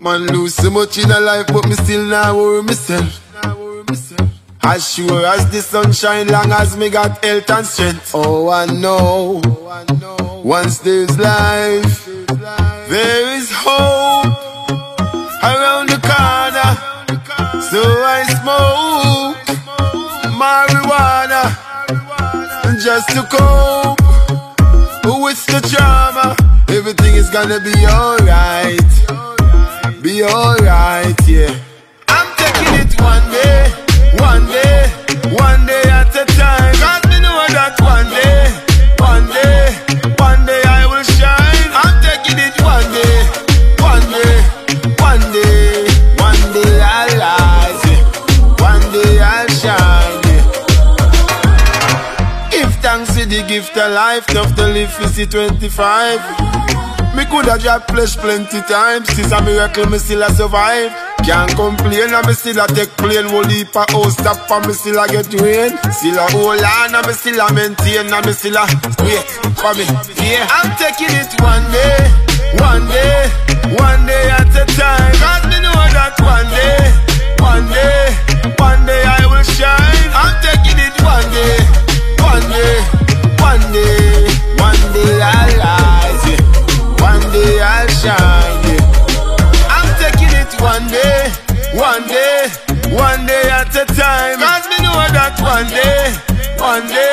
Man lose so much in a life, but me still not worry myself. As sure as the sunshine, long as me got health and strength. Oh, I know, once there's life, there is hope around the corner. So I smoke marijuana just to cope with the drama. Everything is gonna be alright, be alright, yeah. I'm taking it one day, one day, one day at a time. God, me know that one day, one day, one day I will shine. I'm taking it one day, one day, one day, one day I'll rise, one day I'll shine. Give thanks to the gift of life, enough to live for see 25. Me coulda dropped flesh plenty times, it's a miracle me still a survive. Can't complain, and me still a take plane. Whole heap a house top, and me still a get rain. Still a hold on, and me still a maintain, and me still a wait for me, yeah. I'm taking it one day, one day, one day at a time. God, me know that one day, one day, one day I will shine. I'm taking it one day, one day, one day, one day I'll rise, one day I'll shine. One day, one day, one day at a time. 'Cause me know that one day, one day.